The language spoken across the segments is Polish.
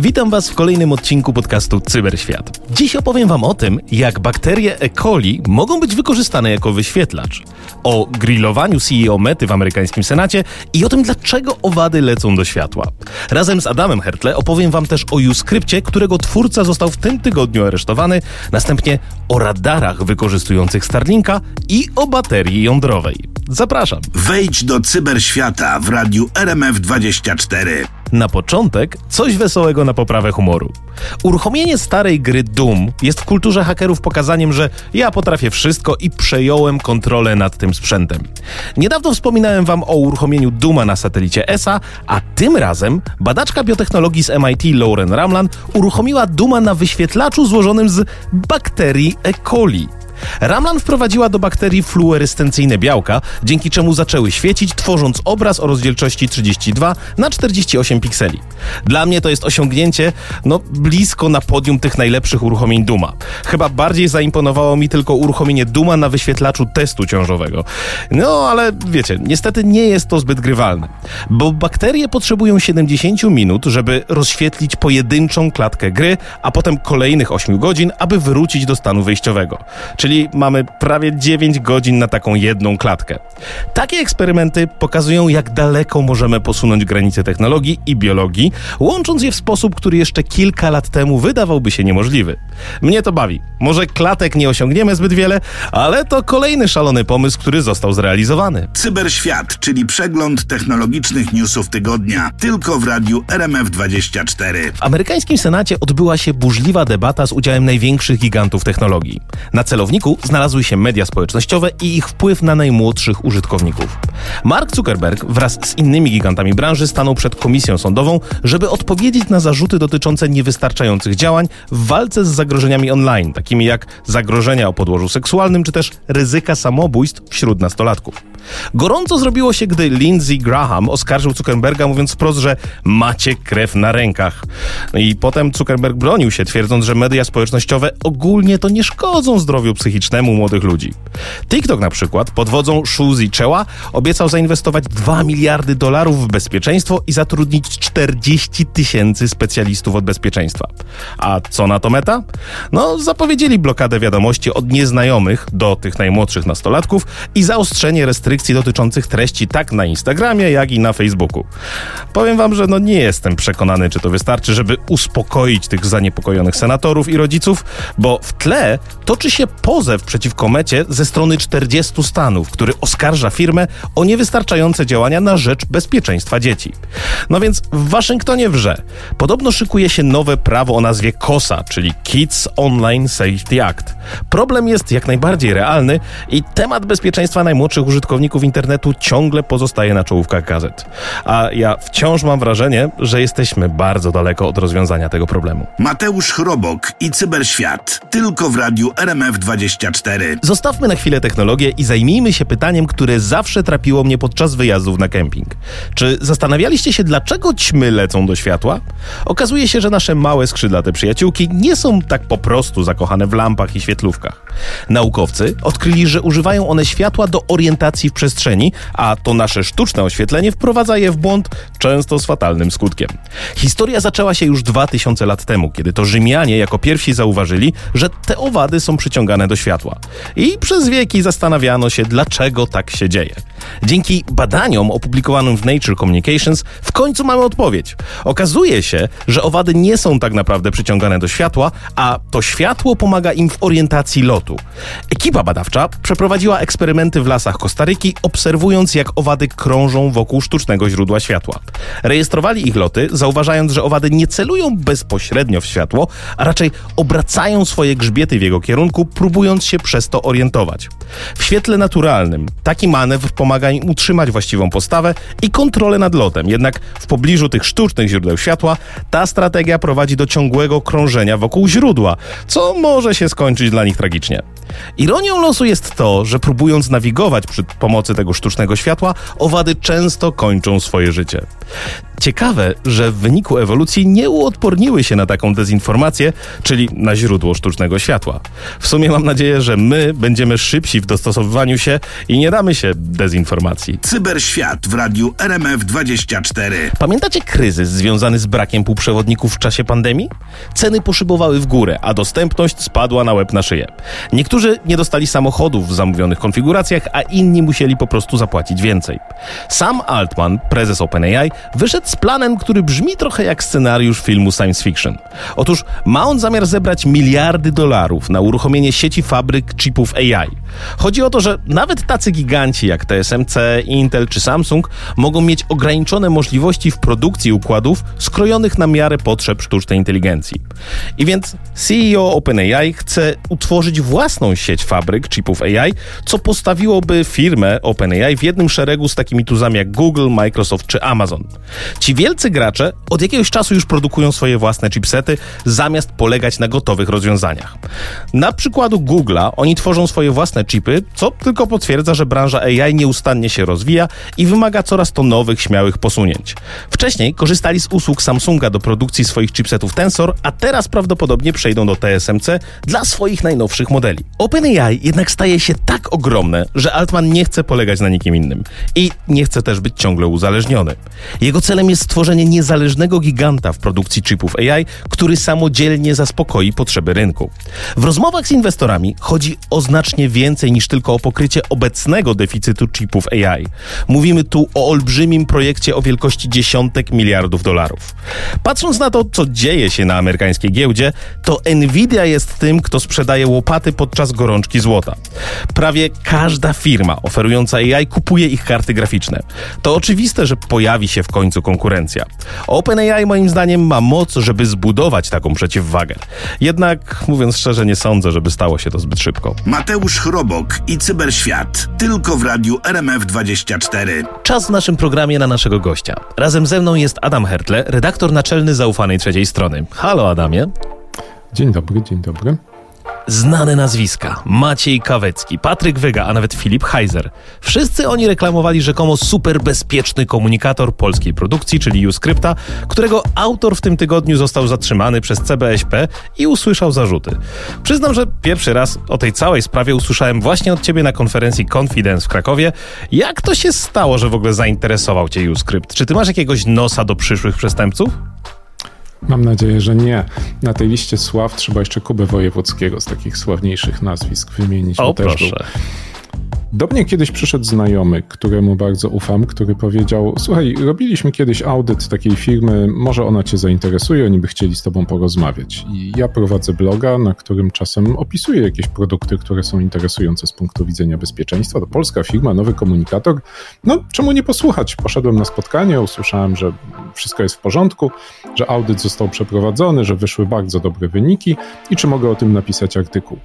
Witam Was w kolejnym odcinku podcastu Cyberświat. Dziś opowiem Wam o tym, jak bakterie E. coli mogą być wykorzystane jako wyświetlacz, o grillowaniu CEO Mety w amerykańskim Senacie i o tym, dlaczego owady lecą do światła. Razem z Adamem Haertle opowiem Wam też o Usecrypcie, którego twórca został w tym tygodniu aresztowany, następnie o radarach wykorzystujących Starlinka i o baterii jądrowej. Zapraszam. Wejdź do Cyberświata w radiu RMF24. Na początek coś wesołego na poprawę humoru. Uruchomienie starej gry Doom jest w kulturze hakerów pokazaniem, że ja potrafię wszystko i przejąłem kontrolę nad tym sprzętem. Niedawno wspominałem wam o uruchomieniu Dooma na satelicie ESA, a tym razem badaczka biotechnologii z MIT Lauren Ramlan uruchomiła Dooma na wyświetlaczu złożonym z bakterii E. coli. Ramlan wprowadziła do bakterii fluorescencyjne białka, dzięki czemu zaczęły świecić, tworząc obraz o rozdzielczości 32x48 pikseli. Dla mnie to jest osiągnięcie, blisko na podium tych najlepszych uruchomień Dooma. Chyba bardziej zaimponowało mi tylko uruchomienie Dooma na wyświetlaczu testu ciążowego. Ale wiecie, niestety nie jest to zbyt grywalne, bo bakterie potrzebują 70 minut, żeby rozświetlić pojedynczą klatkę gry, a potem kolejnych 8 godzin, aby wrócić do stanu wyjściowego. Czyli mamy prawie 9 godzin na taką jedną klatkę. Takie eksperymenty pokazują, jak daleko możemy posunąć granice technologii i biologii, łącząc je w sposób, który jeszcze kilka lat temu wydawałby się niemożliwy. Mnie to bawi. Może klatek nie osiągniemy zbyt wiele, ale to kolejny szalony pomysł, który został zrealizowany. Cyberświat, czyli przegląd technologicznych newsów tygodnia, tylko w radiu RMF24. W amerykańskim Senacie odbyła się burzliwa debata z udziałem największych gigantów technologii. Na celowniku znalazły się media społecznościowe i ich wpływ na najmłodszych użytkowników. Mark Zuckerberg wraz z innymi gigantami branży stanął przed komisją sądową, żeby odpowiedzieć na zarzuty dotyczące niewystarczających działań w walce z zagrożeniami online, takimi jak zagrożenia o podłożu seksualnym czy też ryzyka samobójstw wśród nastolatków. Gorąco zrobiło się, gdy Lindsey Graham oskarżył Zuckerberga, mówiąc wprost, że macie krew na rękach. I potem Zuckerberg bronił się, twierdząc, że media społecznościowe ogólnie to nie szkodzą zdrowiu psychicznemu młodych ludzi. TikTok na przykład pod wodzą Shuzi Chewa obiecał zainwestować $2 miliardy w bezpieczeństwo i zatrudnić 40 000 specjalistów od bezpieczeństwa. A co na to Meta? Zapowiedzieli blokadę wiadomości od nieznajomych do tych najmłodszych nastolatków i zaostrzenie restrykcji dotyczących treści tak na Instagramie, jak i na Facebooku. Powiem wam, że nie jestem przekonany, czy to wystarczy, żeby uspokoić tych zaniepokojonych senatorów i rodziców, bo w tle toczy się pozew przeciwko Mecie ze strony 40 stanów, który oskarża firmę o niewystarczające działania na rzecz bezpieczeństwa dzieci. Więc w Waszyngtonie wrze. Podobno szykuje się nowe prawo o nazwie KOSA, czyli Kids Online Safety Act. Problem jest jak najbardziej realny i temat bezpieczeństwa najmłodszych użytkowników internetu ciągle pozostaje na czołówkach gazet. A ja wciąż mam wrażenie, że jesteśmy bardzo daleko od rozwiązania tego problemu. Mateusz Chrobok i Cyberświat. Tylko w radiu RMF24. Zostawmy na chwilę technologię i zajmijmy się pytaniem, które zawsze trapiło mnie podczas wyjazdów na kemping. Czy zastanawialiście się, dlaczego ćmy lecą do światła? Okazuje się, że nasze małe skrzydlate przyjaciółki nie są tak po prostu zakochane w lampach i świetlówkach. Naukowcy odkryli, że używają one światła do orientacji w przestrzeni, a to nasze sztuczne oświetlenie wprowadza je w błąd, często z fatalnym skutkiem. Historia zaczęła się już 2000 lat temu, kiedy to Rzymianie jako pierwsi zauważyli, że te owady są przyciągane do światła. I przez wieki zastanawiano się, dlaczego tak się dzieje. Dzięki badaniom opublikowanym w Nature Communications w końcu mamy odpowiedź. Okazuje się, że owady nie są tak naprawdę przyciągane do światła, a to światło pomaga im w orientacji lotu. Ekipa badawcza przeprowadziła eksperymenty w lasach Kostaryki, obserwując, jak owady krążą wokół sztucznego źródła światła. Rejestrowali ich loty, zauważając, że owady nie celują bezpośrednio w światło, a raczej obracają swoje grzbiety w jego kierunku, próbując się przez to orientować. W świetle naturalnym taki manewr pomaga im utrzymać właściwą postawę i kontrolę nad lotem, jednak w pobliżu tych sztucznych źródeł światła ta strategia prowadzi do ciągłego krążenia wokół źródła, co może się skończyć dla nich tragicznie. Ironią losu jest to, że próbując nawigować przy pomocy tego sztucznego światła, owady często kończą swoje życie. Ciekawe, że w wyniku ewolucji nie uodporniły się na taką dezinformację, czyli na źródło sztucznego światła. W sumie mam nadzieję, że my będziemy szybsi w dostosowywaniu się i nie damy się dezinformacji. Cyberświat w radiu RMF24. Pamiętacie kryzys związany z brakiem półprzewodników w czasie pandemii? Ceny poszybowały w górę, a dostępność spadła na łeb na szyję. Niektórzy nie dostali samochodów w zamówionych konfiguracjach, a inni musieli po prostu zapłacić więcej. Sam Altman, prezes OpenAI, wyszedł z planem, który brzmi trochę jak scenariusz filmu science fiction. Otóż ma on zamiar zebrać miliardy dolarów na uruchomienie sieci fabryk chipów AI. Chodzi o to, że nawet tacy giganci jak TSMC, Intel czy Samsung mogą mieć ograniczone możliwości w produkcji układów skrojonych na miarę potrzeb sztucznej inteligencji. I więc CEO OpenAI chce utworzyć własną sieć fabryk chipów AI, co postawiłoby firmę OpenAI w jednym szeregu z takimi tuzami jak Google, Microsoft czy Amazon. Ci wielcy gracze od jakiegoś czasu już produkują swoje własne chipsety, zamiast polegać na gotowych rozwiązaniach. Na przykładu Google'a oni tworzą swoje własne chipy, co tylko potwierdza, że branża AI nieustannie się rozwija i wymaga coraz to nowych, śmiałych posunięć. Wcześniej korzystali z usług Samsunga do produkcji swoich chipsetów Tensor, a teraz prawdopodobnie przejdą do TSMC dla swoich najnowszych modeli. OpenAI jednak staje się tak ogromne, że Altman nie chce polegać na nikim innym i nie chce też być ciągle uzależniony. Jego celem jest stworzenie niezależnego giganta w produkcji chipów AI, który samodzielnie zaspokoi potrzeby rynku. W rozmowach z inwestorami chodzi o znacznie więcej niż tylko o pokrycie obecnego deficytu chipów AI. Mówimy tu o olbrzymim projekcie o wielkości dziesiątek miliardów dolarów. Patrząc na to, co dzieje się na amerykańskiej giełdzie, to Nvidia jest tym, kto sprzedaje łopaty podczas gorączki złota. Prawie każda firma oferująca AI kupuje ich karty graficzne. To oczywiste, że pojawi się w końcu konkurencja. OpenAI moim zdaniem ma moc, żeby zbudować taką przeciwwagę. Jednak, mówiąc szczerze, nie sądzę, żeby stało się to zbyt szybko. Mateusz Chrobok i Cyberświat. Tylko w radiu RMF24. Czas w naszym programie na naszego gościa. Razem ze mną jest Adam Haertle, redaktor naczelny Zaufanej Trzeciej Strony. Halo Adamie. Dzień dobry, dzień dobry. Znane nazwiska. Maciej Kawecki, Patryk Wyga, a nawet Filip Heiser. Wszyscy oni reklamowali rzekomo superbezpieczny komunikator polskiej produkcji, czyli Usecrypta, którego autor w tym tygodniu został zatrzymany przez CBŚP i usłyszał zarzuty. Przyznam, że pierwszy raz o tej całej sprawie usłyszałem właśnie od ciebie na konferencji Confidence w Krakowie. Jak to się stało, że w ogóle zainteresował cię Usecrypt? Czy ty masz jakiegoś nosa do przyszłych przestępców? Mam nadzieję, że nie. Na tej liście sław trzeba jeszcze Kubę Wojewódzkiego z takich sławniejszych nazwisk wymienić. O, proszę. Do mnie kiedyś przyszedł znajomy, któremu bardzo ufam, który powiedział: słuchaj, robiliśmy kiedyś audyt takiej firmy, może ona cię zainteresuje, oni by chcieli z tobą porozmawiać. I ja prowadzę bloga, na którym czasem opisuję jakieś produkty, które są interesujące z punktu widzenia bezpieczeństwa. To polska firma, nowy komunikator. No, czemu nie posłuchać? Poszedłem na spotkanie, usłyszałem, że wszystko jest w porządku, że audyt został przeprowadzony, że wyszły bardzo dobre wyniki i czy mogę o tym napisać artykuł.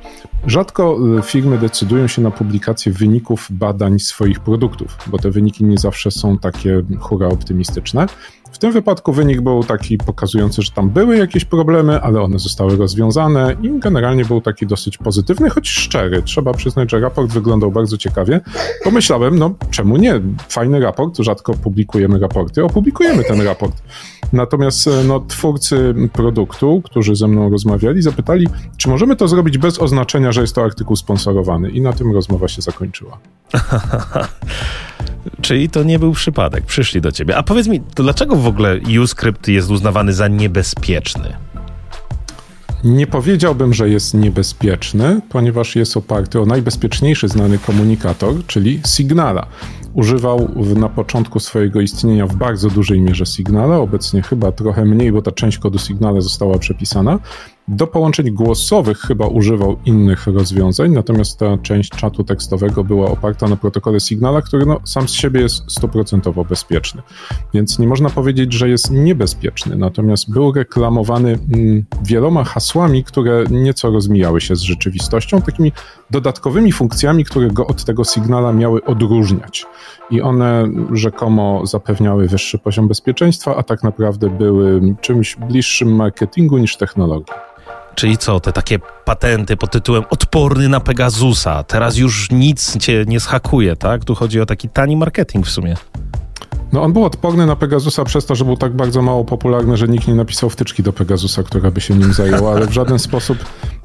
Rzadko firmy decydują się na publikację wyników badań swoich produktów, bo te wyniki nie zawsze są takie hura optymistyczne. W tym wypadku wynik był taki pokazujący, że tam były jakieś problemy, ale one zostały rozwiązane i generalnie był taki dosyć pozytywny, choć szczery. Trzeba przyznać, że raport wyglądał bardzo ciekawie. Pomyślałem, no czemu nie? Fajny raport, rzadko publikujemy raporty, opublikujemy ten raport. Natomiast no, twórcy produktu, którzy ze mną rozmawiali, zapytali, czy możemy to zrobić bez oznaczenia, że jest to artykuł sponsorowany, i na tym rozmowa się zakończyła. Czyli to nie był przypadek, przyszli do ciebie. A powiedz mi, to dlaczego w ogóle Usecrypt jest uznawany za niebezpieczny? Nie powiedziałbym, że jest niebezpieczny, ponieważ jest oparty o najbezpieczniejszy znany komunikator, czyli Signala. Używał na początku swojego istnienia w bardzo dużej mierze Signala, obecnie chyba trochę mniej, bo ta część kodu Signala została przepisana. Do połączeń głosowych chyba używał innych rozwiązań, natomiast ta część czatu tekstowego była oparta na protokole Signala, który no, sam z siebie jest 100% bezpieczny. Więc nie można powiedzieć, że jest niebezpieczny, natomiast był reklamowany wieloma hasłami, które nieco rozmijały się z rzeczywistością, takimi dodatkowymi funkcjami, które go od tego Signala miały odróżniać. I one rzekomo zapewniały wyższy poziom bezpieczeństwa, a tak naprawdę były czymś bliższym marketingu niż technologii. Czyli co, te takie patenty pod tytułem odporny na Pegasusa, teraz już nic cię nie zhakuje, tak? Tu chodzi o taki tani marketing w sumie. No on był odporny na Pegasusa przez to, że był tak bardzo mało popularny, że nikt nie napisał wtyczki do Pegasusa, która by się nim zajęła, ale w żaden sposób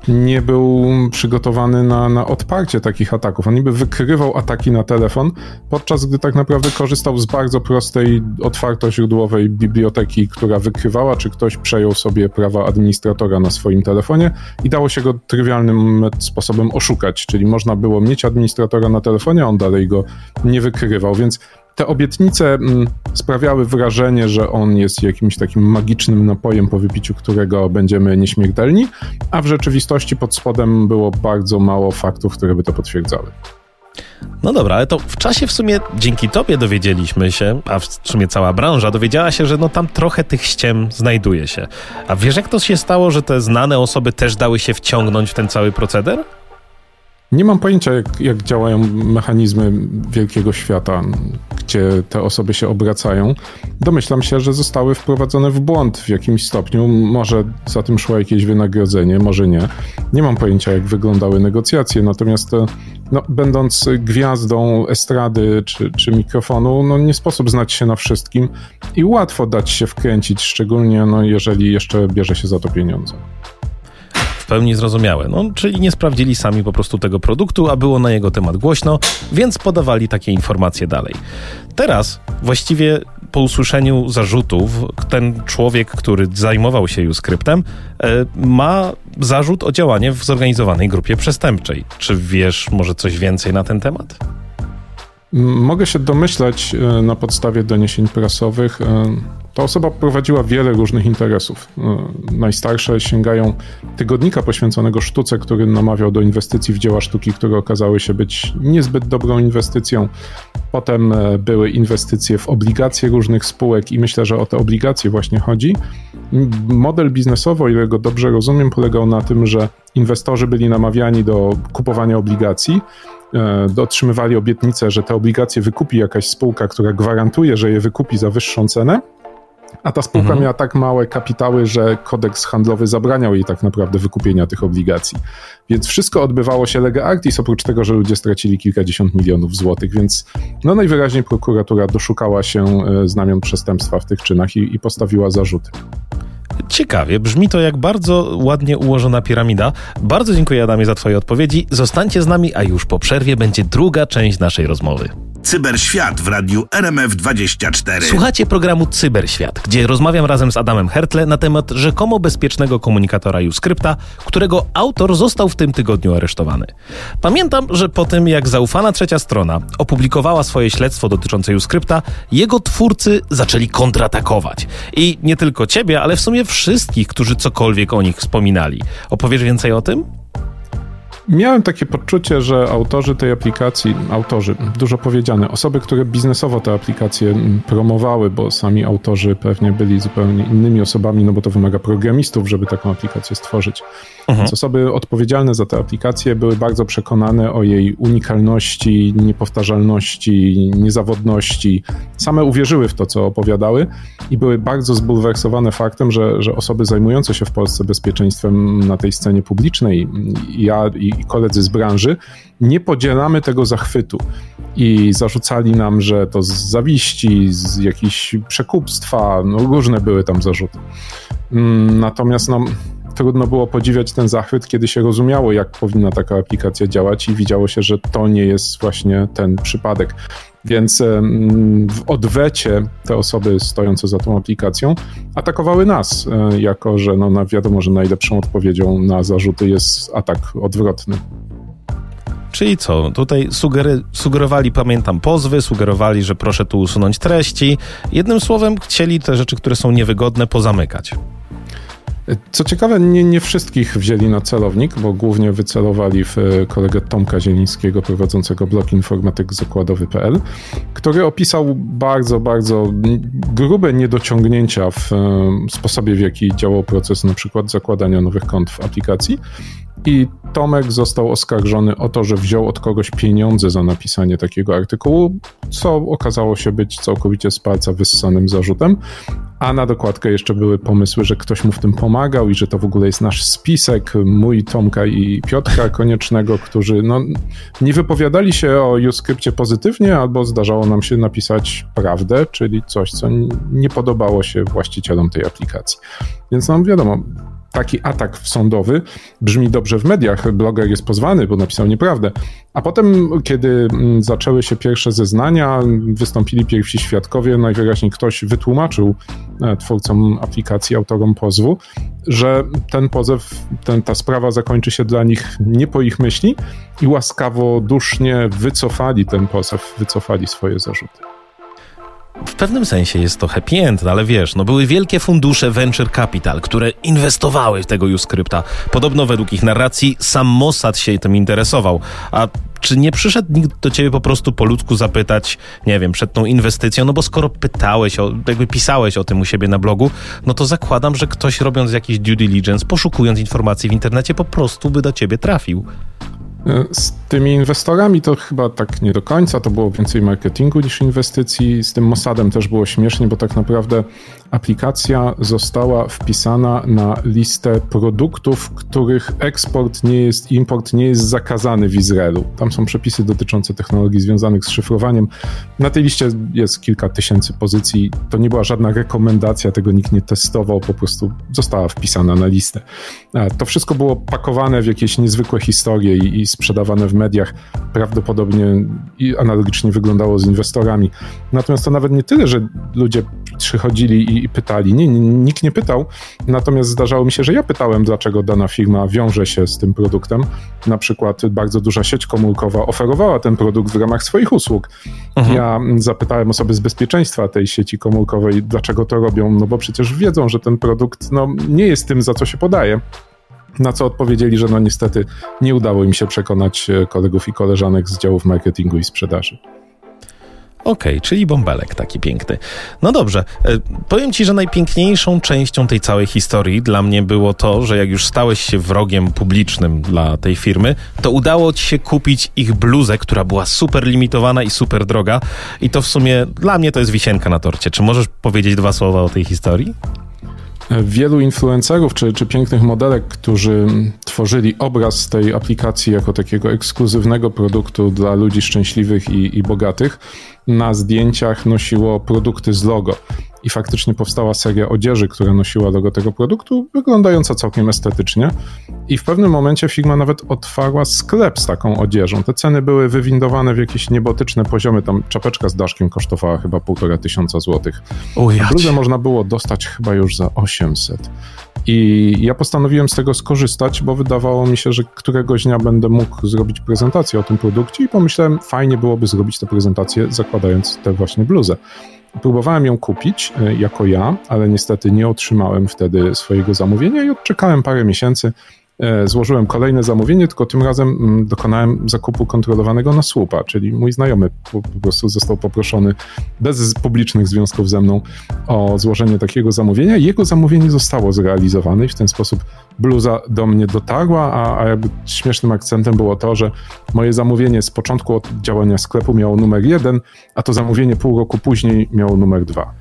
nie był przygotowany na odparcie takich ataków. On niby wykrywał ataki na telefon, podczas gdy tak naprawdę korzystał z bardzo prostej, otwartoźródłowej biblioteki, która wykrywała, czy ktoś przejął sobie prawa administratora na swoim telefonie i dało się go trywialnym sposobem oszukać, czyli można było mieć administratora na telefonie, a on dalej go nie wykrywał, więc te obietnice sprawiały wrażenie, że on jest jakimś takim magicznym napojem, po wypiciu którego będziemy nieśmiertelni, a w rzeczywistości pod spodem było bardzo mało faktów, które by to potwierdzały. No dobra, ale to w czasie w sumie dzięki tobie dowiedzieliśmy się, a w sumie cała branża dowiedziała się, że no tam trochę tych ściem znajduje się. A wiesz, jak to się stało, że te znane osoby też dały się wciągnąć w ten cały proceder? Nie mam pojęcia, jak działają mechanizmy wielkiego świata, gdzie te osoby się obracają. Domyślam się, że zostały wprowadzone w błąd w jakimś stopniu. Może za tym szło jakieś wynagrodzenie, może nie. Nie mam pojęcia, jak wyglądały negocjacje, natomiast no, będąc gwiazdą estrady czy mikrofonu, no, nie sposób znać się na wszystkim i łatwo dać się wkręcić, szczególnie no, jeżeli jeszcze bierze się za to pieniądze. W pełni zrozumiałe. No, czyli nie sprawdzili sami po prostu tego produktu, a było na jego temat głośno, więc podawali takie informacje dalej. Teraz właściwie po usłyszeniu zarzutów ten człowiek, który zajmował się Usecryptem, ma zarzut o działanie w zorganizowanej grupie przestępczej. Czy wiesz może coś więcej na ten temat? Mogę się domyślać na podstawie doniesień prasowych. Ta osoba prowadziła wiele różnych interesów. Najstarsze sięgają tygodnika poświęconego sztuce, który namawiał do inwestycji w dzieła sztuki, które okazały się być niezbyt dobrą inwestycją. Potem były inwestycje w obligacje różnych spółek i myślę, że o te obligacje właśnie chodzi. Model biznesowy, o ile go dobrze rozumiem, polegał na tym, że inwestorzy byli namawiani do kupowania obligacji, otrzymywali obietnicę, że te obligacje wykupi jakaś spółka, która gwarantuje, że je wykupi za wyższą cenę, a ta spółka miała tak małe kapitały, że kodeks handlowy zabraniał jej tak naprawdę wykupienia tych obligacji. Więc wszystko odbywało się lege artis, oprócz tego, że ludzie stracili kilkadziesiąt milionów złotych, więc no najwyraźniej prokuratura doszukała się znamion przestępstwa w tych czynach i postawiła zarzuty. Ciekawie, brzmi to jak bardzo ładnie ułożona piramida. Bardzo dziękuję, Adamie, za twoje odpowiedzi. Zostańcie z nami, a już po przerwie będzie druga część naszej rozmowy. Cyberświat w radiu RMF24. Słuchacie programu Cyberświat, gdzie rozmawiam razem z Adamem Haertle na temat rzekomo bezpiecznego komunikatora Usecrypta, którego autor został w tym tygodniu aresztowany. Pamiętam, że po tym jak Zaufana Trzecia Strona opublikowała swoje śledztwo dotyczące Usecrypta, jego twórcy zaczęli kontratakować. I nie tylko ciebie, ale w sumie wszystkich, którzy cokolwiek o nich wspominali. Opowiesz więcej o tym? Miałem takie poczucie, że autorzy tej aplikacji, dużo powiedziane, osoby, które biznesowo te aplikacje promowały, bo sami autorzy pewnie byli zupełnie innymi osobami, no bo to wymaga programistów, żeby taką aplikację stworzyć. Więc osoby odpowiedzialne za te aplikacje były bardzo przekonane o jej unikalności, niepowtarzalności, niezawodności. Same uwierzyły w to, co opowiadały i były bardzo zbulwersowane faktem, że osoby zajmujące się w Polsce bezpieczeństwem na tej scenie publicznej, ja i koledzy z branży, nie podzielamy tego zachwytu i zarzucali nam, że to z zawiści, z jakichś przekupstwa, no różne były tam zarzuty. Natomiast no, trudno było podziwiać ten zachwyt, kiedy się rozumiało, jak powinna taka aplikacja działać i widziało się, że to nie jest właśnie ten przypadek. Więc w odwecie te osoby stojące za tą aplikacją atakowały nas, jako że no, wiadomo, że najlepszą odpowiedzią na zarzuty jest atak odwrotny. Czyli co? Tutaj sugerowali, pamiętam, pozwy, sugerowali, że proszę tu usunąć treści. Jednym słowem, chcieli te rzeczy, które są niewygodne, pozamykać. Co ciekawe, nie wszystkich wzięli na celownik, bo głównie wycelowali w kolegę Tomka Zielińskiego, prowadzącego blog informatykzakładowy.pl, który opisał bardzo, bardzo grube niedociągnięcia w sposobie, w jaki działał proces na przykład zakładania nowych kont w aplikacji. I Tomek został oskarżony o to, że wziął od kogoś pieniądze za napisanie takiego artykułu, co okazało się być całkowicie z palca wyssanym zarzutem. A na dokładkę jeszcze były pomysły, że ktoś mu w tym pomagał i że to w ogóle jest nasz spisek, mój, Tomka i Piotra Koniecznego, którzy no, nie wypowiadali się o Usecrypcie pozytywnie, albo zdarzało nam się napisać prawdę, czyli coś, co nie podobało się właścicielom tej aplikacji. Więc no wiadomo, taki atak sądowy brzmi dobrze w mediach, bloger jest pozwany, bo napisał nieprawdę. A potem, kiedy zaczęły się pierwsze zeznania, wystąpili pierwsi świadkowie, najwyraźniej ktoś wytłumaczył twórcom aplikacji, autorom pozwu, że ten pozew, ta sprawa zakończy się dla nich nie po ich myśli i łaskawo, dusznie wycofali ten pozew, wycofali swoje zarzuty. W pewnym sensie jest to happy end, ale wiesz, no były wielkie fundusze venture capital, które inwestowały w tego Usecrypta. Podobno według ich narracji sam Mossad się tym interesował. A czy nie przyszedł nikt do ciebie po prostu po ludzku zapytać, nie wiem, przed tą inwestycją, no bo skoro pytałeś, jakby pisałeś o tym u siebie na blogu, no to zakładam, że ktoś robiąc jakiś due diligence, poszukując informacji w internecie, po prostu by do ciebie trafił. Z tymi inwestorami to chyba tak nie do końca, to było więcej marketingu niż inwestycji. Z tym Mossadem też było śmiesznie, bo tak naprawdę aplikacja została wpisana na listę produktów, których eksport nie jest, import nie jest zakazany w Izraelu. Tam są przepisy dotyczące technologii związanych z szyfrowaniem. Na tej liście jest kilka tysięcy pozycji. To nie była żadna rekomendacja, tego nikt nie testował, po prostu została wpisana na listę. To wszystko było pakowane w jakieś niezwykłe historie i sprzedawane w mediach, prawdopodobnie i analogicznie wyglądało z inwestorami. Natomiast to nawet nie tyle, że ludzie przychodzili i pytali. Nie, nikt nie pytał. Natomiast zdarzało mi się, że ja pytałem, dlaczego dana firma wiąże się z tym produktem. Na przykład bardzo duża sieć komórkowa oferowała ten produkt w ramach swoich usług. Aha. Ja zapytałem osoby z bezpieczeństwa tej sieci komórkowej, dlaczego to robią, no bo przecież wiedzą, że ten produkt no, nie jest tym, za co się podaje. Na co odpowiedzieli, że no niestety nie udało im się przekonać kolegów i koleżanek z działów marketingu i sprzedaży. Okej, czyli bąbelek taki piękny. No dobrze, powiem ci, że najpiękniejszą częścią tej całej historii dla mnie było to, że jak już stałeś się wrogiem publicznym dla tej firmy, to udało ci się kupić ich bluzę, która była super limitowana i super droga. I to w sumie dla mnie to jest wisienka na torcie. Czy możesz powiedzieć dwa słowa o tej historii? Wielu influencerów czy pięknych modelek, którzy tworzyli obraz tej aplikacji jako takiego ekskluzywnego produktu dla ludzi szczęśliwych i bogatych, na zdjęciach nosiło produkty z logo. I faktycznie powstała seria odzieży, która nosiła logo tego produktu, wyglądająca całkiem estetycznie. I w pewnym momencie firma nawet otwarła sklep z taką odzieżą. Te ceny były wywindowane w jakieś niebotyczne poziomy. Tam czapeczka z daszkiem kosztowała chyba 1500 złotych. Bluzę można było dostać chyba już za 800. I ja postanowiłem z tego skorzystać, bo wydawało mi się, że któregoś dnia będę mógł zrobić prezentację o tym produkcie i pomyślałem, fajnie byłoby zrobić tę prezentację zakładając tę właśnie bluzę. Próbowałem ją kupić jako ja, ale niestety nie otrzymałem wtedy swojego zamówienia i odczekałem parę miesięcy. Złożyłem kolejne zamówienie, tylko tym razem dokonałem zakupu kontrolowanego na słupa, czyli mój znajomy po prostu został poproszony bez publicznych związków ze mną o złożenie takiego zamówienia. Jego zamówienie zostało zrealizowane i w ten sposób bluza do mnie dotarła, a jakby śmiesznym akcentem było to, że moje zamówienie z początku od działania sklepu miało numer 1, a to zamówienie pół roku później miało numer 2.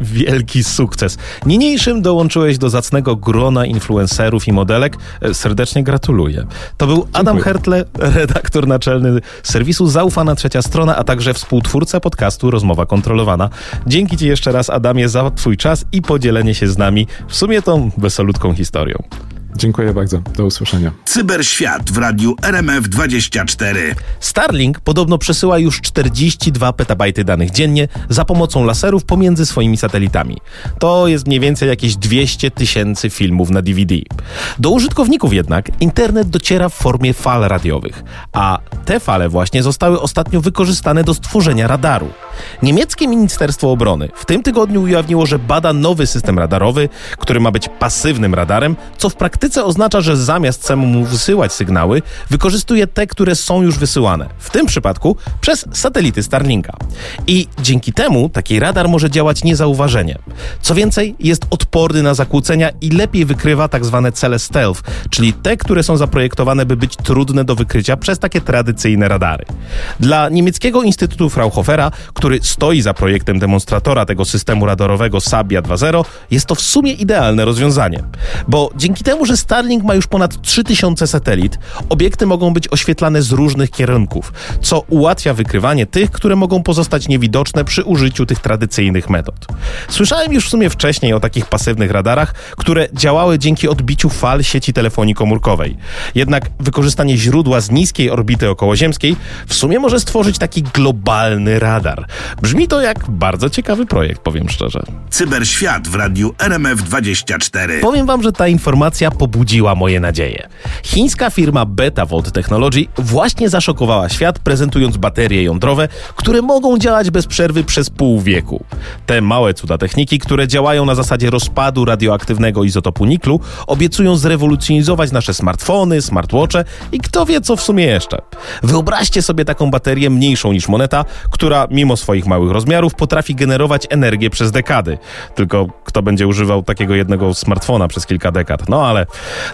Wielki sukces. Niniejszym dołączyłeś do zacnego grona influencerów i modelek. Serdecznie gratuluję. To był Adam Haertle, redaktor naczelny serwisu Zaufana Trzecia Strona, a także współtwórca podcastu Rozmowa Kontrolowana. Dzięki ci jeszcze raz, Adamie, za twój czas i podzielenie się z nami w sumie tą wesolutką historią. Dziękuję bardzo. Do usłyszenia. Cyberświat w radiu RMF24. Starlink podobno przesyła już 42 petabajty danych dziennie za pomocą laserów pomiędzy swoimi satelitami. To jest mniej więcej jakieś 200 000 filmów na DVD. Do użytkowników jednak internet dociera w formie fal radiowych, a te fale właśnie zostały ostatnio wykorzystane do stworzenia radaru. Niemieckie Ministerstwo Obrony w tym tygodniu ujawniło, że bada nowy system radarowy, który ma być pasywnym radarem, co w praktyce praktyce oznacza, że zamiast samemu wysyłać sygnały, wykorzystuje te, które są już wysyłane. W tym przypadku przez satelity Starlinka. I dzięki temu taki radar może działać niezauważenie. Co więcej, jest odporny na zakłócenia i lepiej wykrywa tak zwane cele stealth, czyli te, które są zaprojektowane, by być trudne do wykrycia przez takie tradycyjne radary. Dla niemieckiego Instytutu Fraunhofera, który stoi za projektem demonstratora tego systemu radarowego Sabia 2.0, jest to w sumie idealne rozwiązanie. Bo dzięki temu, że Starlink ma już ponad 3000 satelit, obiekty mogą być oświetlane z różnych kierunków, co ułatwia wykrywanie tych, które mogą pozostać niewidoczne przy użyciu tych tradycyjnych metod. Słyszałem już w sumie wcześniej o takich pasywnych radarach, które działały dzięki odbiciu fal sieci telefonii komórkowej. Jednak wykorzystanie źródła z niskiej orbity okołoziemskiej w sumie może stworzyć taki globalny radar. Brzmi to jak bardzo ciekawy projekt, powiem szczerze. Cyberświat w radiu RMF24. Powiem wam, że ta informacja pobudziła moje nadzieje. Chińska firma BetaVolt Technology właśnie zaszokowała świat, prezentując baterie jądrowe, które mogą działać bez przerwy przez pół wieku. Te małe cuda techniki, które działają na zasadzie rozpadu radioaktywnego izotopu niklu, obiecują zrewolucjonizować nasze smartfony, smartwatche i kto wie co w sumie jeszcze. Wyobraźcie sobie taką baterię mniejszą niż moneta, która mimo swoich małych rozmiarów potrafi generować energię przez dekady. Tylko kto będzie używał takiego jednego smartfona przez kilka dekad?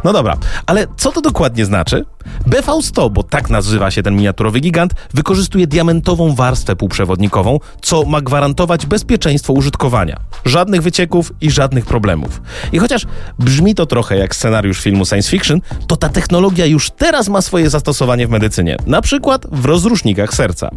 No dobra. Ale co to dokładnie znaczy? BV100, bo tak nazywa się ten miniaturowy gigant, wykorzystuje diamentową warstwę półprzewodnikową, co ma gwarantować bezpieczeństwo użytkowania. Żadnych wycieków i żadnych problemów. I chociaż brzmi to trochę jak scenariusz filmu science fiction, to ta technologia już teraz ma swoje zastosowanie w medycynie, na przykład w rozrusznikach serca.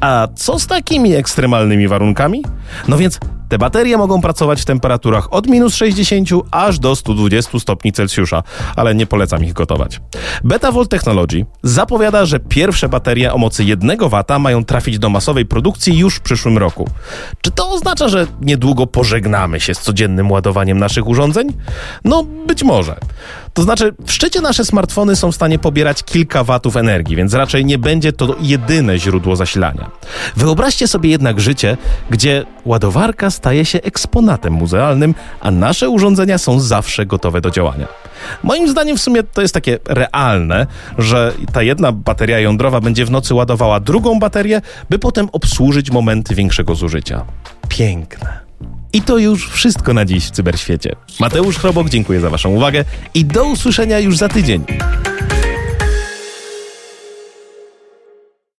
A co z takimi ekstremalnymi warunkami? No więc te baterie mogą pracować w temperaturach od minus 60 aż do 120 stopni Celsjusza, ale nie polecam ich gotować. BetaVolt Technology zapowiada, że pierwsze baterie o mocy 1 W mają trafić do masowej produkcji już w przyszłym roku. Czy to oznacza, że niedługo pożegnamy się z codziennym ładowaniem naszych urządzeń? No, być może. To znaczy, w szczycie nasze smartfony są w stanie pobierać kilka watów energii, więc raczej nie będzie to jedyne źródło zasilania. Wyobraźcie sobie jednak życie, gdzie ładowarka staje się eksponatem muzealnym, a nasze urządzenia są zawsze gotowe do działania. Moim zdaniem w sumie to jest takie realne, że ta jedna bateria jądrowa będzie w nocy ładowała drugą baterię, by potem obsłużyć momenty większego zużycia. Piękne. I to już wszystko na dziś w Cyberświecie. Mateusz Chrobok, dziękuję za waszą uwagę i do usłyszenia już za tydzień.